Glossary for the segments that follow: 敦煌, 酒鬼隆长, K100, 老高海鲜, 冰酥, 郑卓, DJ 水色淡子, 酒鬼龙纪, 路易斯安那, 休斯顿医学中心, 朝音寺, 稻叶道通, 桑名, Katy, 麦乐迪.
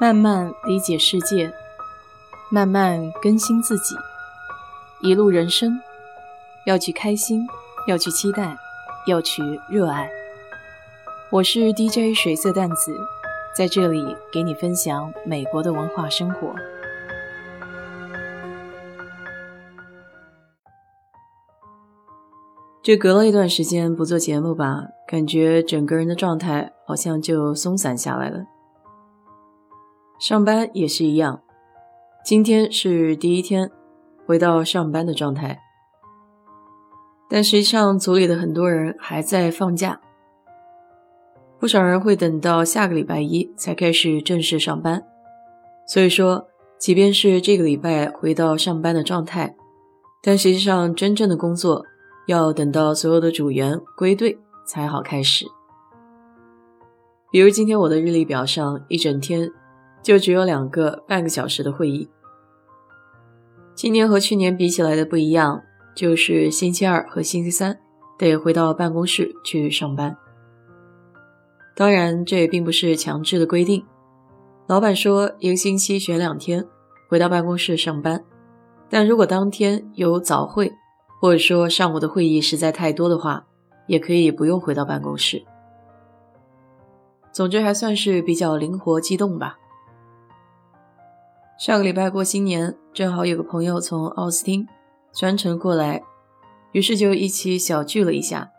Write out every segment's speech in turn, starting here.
慢慢理解世界，慢慢更新自己，一路人生，要去开心，要去期待，要去热爱。我是 DJ 水色淡子，在这里给你分享美国的文化生活。这隔了一段时间不做节目吧，感觉整个人的状态好像就松散下来了。上班也是一样，今天是第一天回到上班的状态，但实际上组里的很多人还在放假，不少人会等到下个礼拜一才开始正式上班，所以说即便是这个礼拜回到上班的状态，但实际上真正的工作要等到所有的组员归队才好开始。比如今天我的日历表上一整天就只有两个半个小时的会议。今年和去年比起来的不一样，就是星期二和星期三得回到办公室去上班。当然这也并不是强制的规定，老板说一个星期选两天回到办公室上班，但如果当天有早会或者说上午的会议实在太多的话，也可以不用回到办公室。总之还算是比较灵活机动吧。上个礼拜过新年，正好有个朋友从奥斯汀专程过来，于是就一起小聚了一下。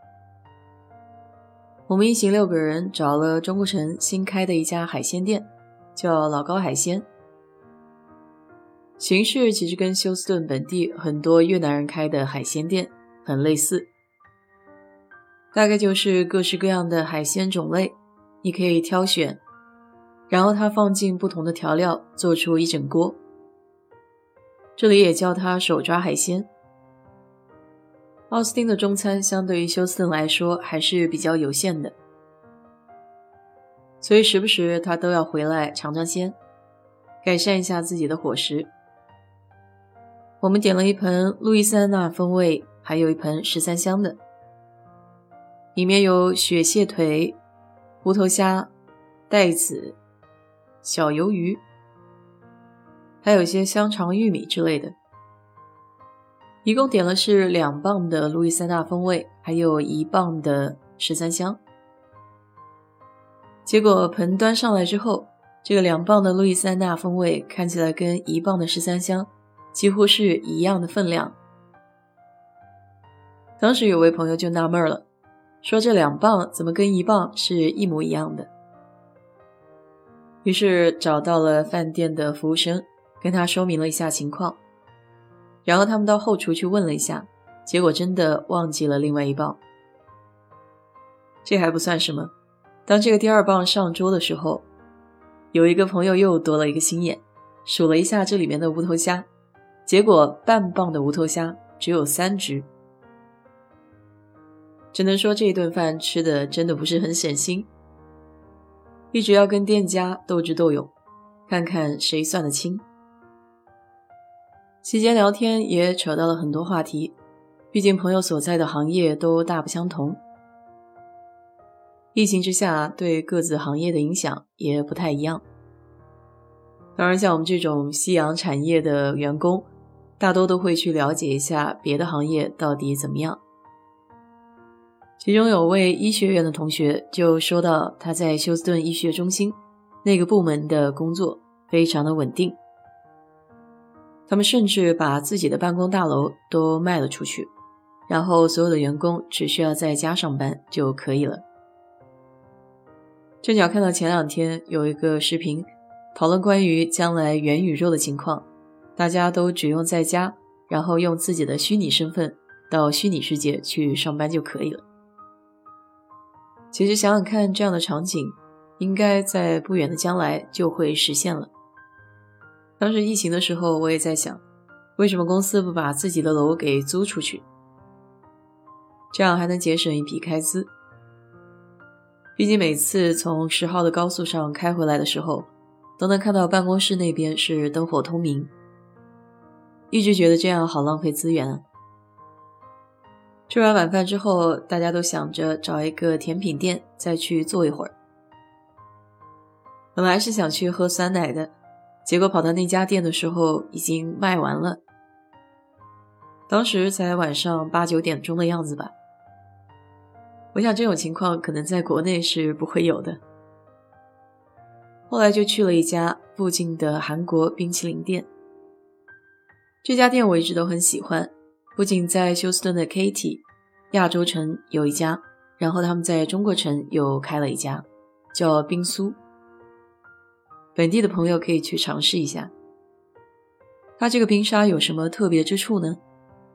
我们一行六个人找了中国城新开的一家海鲜店，叫老高海鲜。形式其实跟休斯顿本地很多越南人开的海鲜店很类似，大概就是各式各样的海鲜种类，你可以挑选，然后它放进不同的调料做出一整锅，这里也叫它手抓海鲜。奥斯汀的中餐相对于休斯顿来说还是比较有限的，所以时不时他都要回来尝尝鲜，改善一下自己的伙食。我们点了一盆路易斯安那风味，还有一盆13香的，里面有雪蟹腿、无头虾、带子、小鱿鱼，还有一些香肠、玉米之类的。一共点了是2磅的路易斯安那风味，还有1磅的13香。结果盆端上来之后，这个2磅的路易斯安那风味看起来跟1磅的13香几乎是一样的分量。当时有位朋友就纳闷了，说这2磅怎么跟1磅是一模一样的。于是找到了饭店的服务生，跟他说明了一下情况，然后他们到后厨去问了一下，结果真的忘记了另外1磅。这还不算什么，当这个第2磅上桌的时候，有一个朋友又多了一个心眼，数了一下这里面的无头虾，结果半磅的无头虾只有3只。只能说这一顿饭吃的真的不是很省心，一直要跟店家斗智斗勇，看看谁算得清。期间聊天也扯到了很多话题，毕竟朋友所在的行业都大不相同，疫情之下对各自行业的影响也不太一样。当然像我们这种夕阳产业的员工，大多都会去了解一下别的行业到底怎么样。其中有位医学院的同学就说到，他在休斯顿医学中心那个部门的工作非常的稳定，他们甚至把自己的办公大楼都卖了出去，然后所有的员工只需要在家上班就可以了。正巧看到前2天有一个视频讨论关于将来元宇宙的情况，大家都只用在家，然后用自己的虚拟身份到虚拟世界去上班就可以了。其实想想看，这样的场景应该在不远的将来就会实现了。当时疫情的时候我也在想，为什么公司不把自己的楼给租出去，这样还能节省一笔开支。毕竟每次从10号的高速上开回来的时候，都能看到办公室那边是灯火通明，一直觉得这样好浪费资源啊。吃完晚饭之后，大家都想着找一个甜品店再去坐一会儿。本来是想去喝酸奶的，结果跑到那家店的时候已经卖完了。当时才晚上8、9点钟的样子吧。我想这种情况可能在国内是不会有的。后来就去了一家附近的韩国冰淇淋店。这家店我一直都很喜欢，不仅在休斯顿的 Katy 亚洲城有一家，然后他们在中国城又开了一家叫冰酥，本地的朋友可以去尝试一下。它这个冰沙有什么特别之处呢？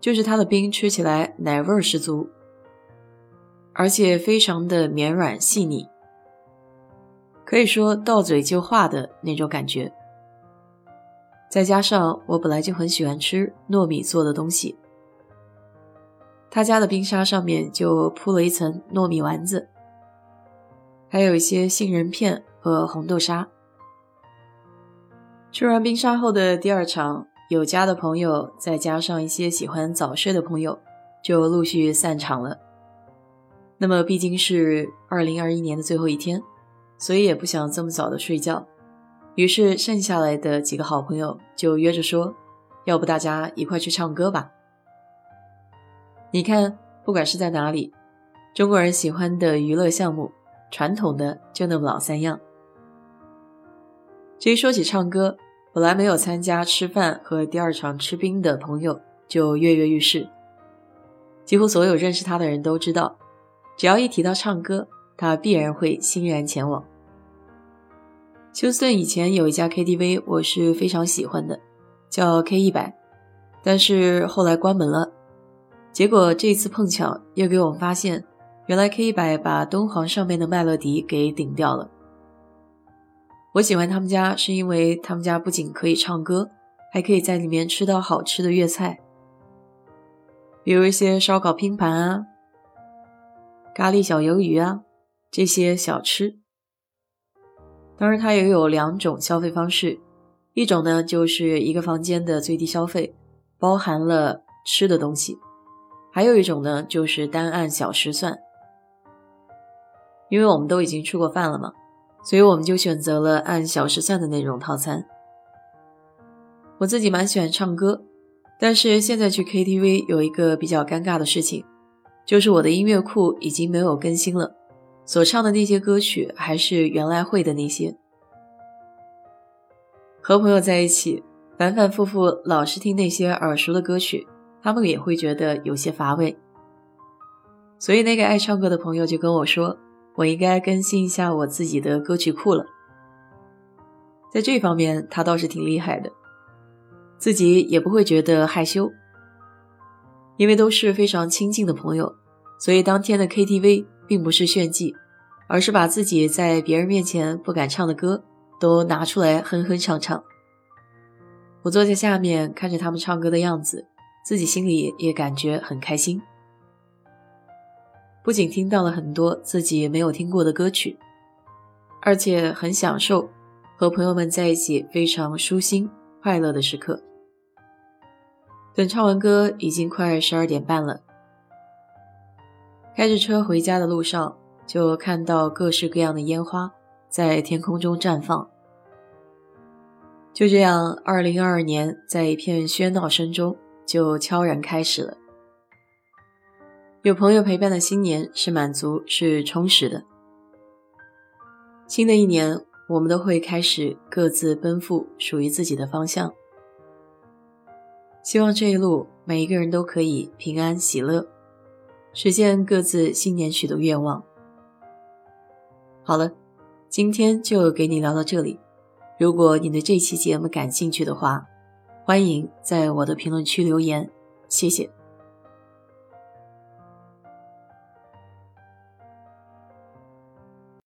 就是它的冰吃起来奶味十足，而且非常的绵软细腻，可以说到嘴就化的那种感觉。再加上我本来就很喜欢吃糯米做的东西，他家的冰沙上面就铺了一层糯米丸子，还有一些杏仁片和红豆沙。吃完冰沙后的第二场，有家的朋友再加上一些喜欢早睡的朋友就陆续散场了。那么毕竟是2021年的最后一天，所以也不想这么早的睡觉，于是剩下来的几个好朋友就约着说，要不大家一块去唱歌吧。你看，不管是在哪里，中国人喜欢的娱乐项目，传统的就那么老三样。至于说起唱歌，本来没有参加吃饭和第二场吃冰的朋友就跃跃欲试。几乎所有认识他的人都知道，只要一提到唱歌，他必然会欣然前往。休斯顿以前有一家 KTV 我是非常喜欢的，叫 K100， 但是后来关门了。结果这一次碰巧又给我们发现，原来 K100 把敦煌上面的麦乐迪给顶掉了。我喜欢他们家是因为他们家不仅可以唱歌，还可以在里面吃到好吃的粤菜，比如一些烧烤拼盘啊、咖喱小鱿鱼啊这些小吃。当然它也有2种消费方式，一种呢就是一个房间的最低消费，包含了吃的东西，还有一种呢就是单按小时算。因为我们都已经吃过饭了嘛，所以我们就选择了按小时算的那种套餐。我自己蛮喜欢唱歌，但是现在去 KTV 有一个比较尴尬的事情，就是我的音乐库已经没有更新了，所唱的那些歌曲还是原来会的那些。和朋友在一起反反复复老是听那些耳熟的歌曲，他们也会觉得有些乏味。所以那个爱唱歌的朋友就跟我说，我应该更新一下我自己的歌曲库了。在这方面他倒是挺厉害的，自己也不会觉得害羞，因为都是非常亲近的朋友，所以当天的 KTV并不是炫技，而是把自己在别人面前不敢唱的歌都拿出来哼哼唱唱。我坐在下面看着他们唱歌的样子，自己心里也感觉很开心。不仅听到了很多自己没有听过的歌曲，而且很享受和朋友们在一起非常舒心快乐的时刻。等唱完歌已经快12点半了。开着车回家的路上，就看到各式各样的烟花在天空中绽放。就这样，2022年在一片喧闹声中就悄然开始了。有朋友陪伴的新年是满足，是充实的。新的一年，我们都会开始各自奔赴属于自己的方向。希望这一路，每一个人都可以平安喜乐，实现各自新年许的愿望。好了，今天就给你聊到这里。如果你对这期节目感兴趣的话，欢迎在我的评论区留言，谢谢。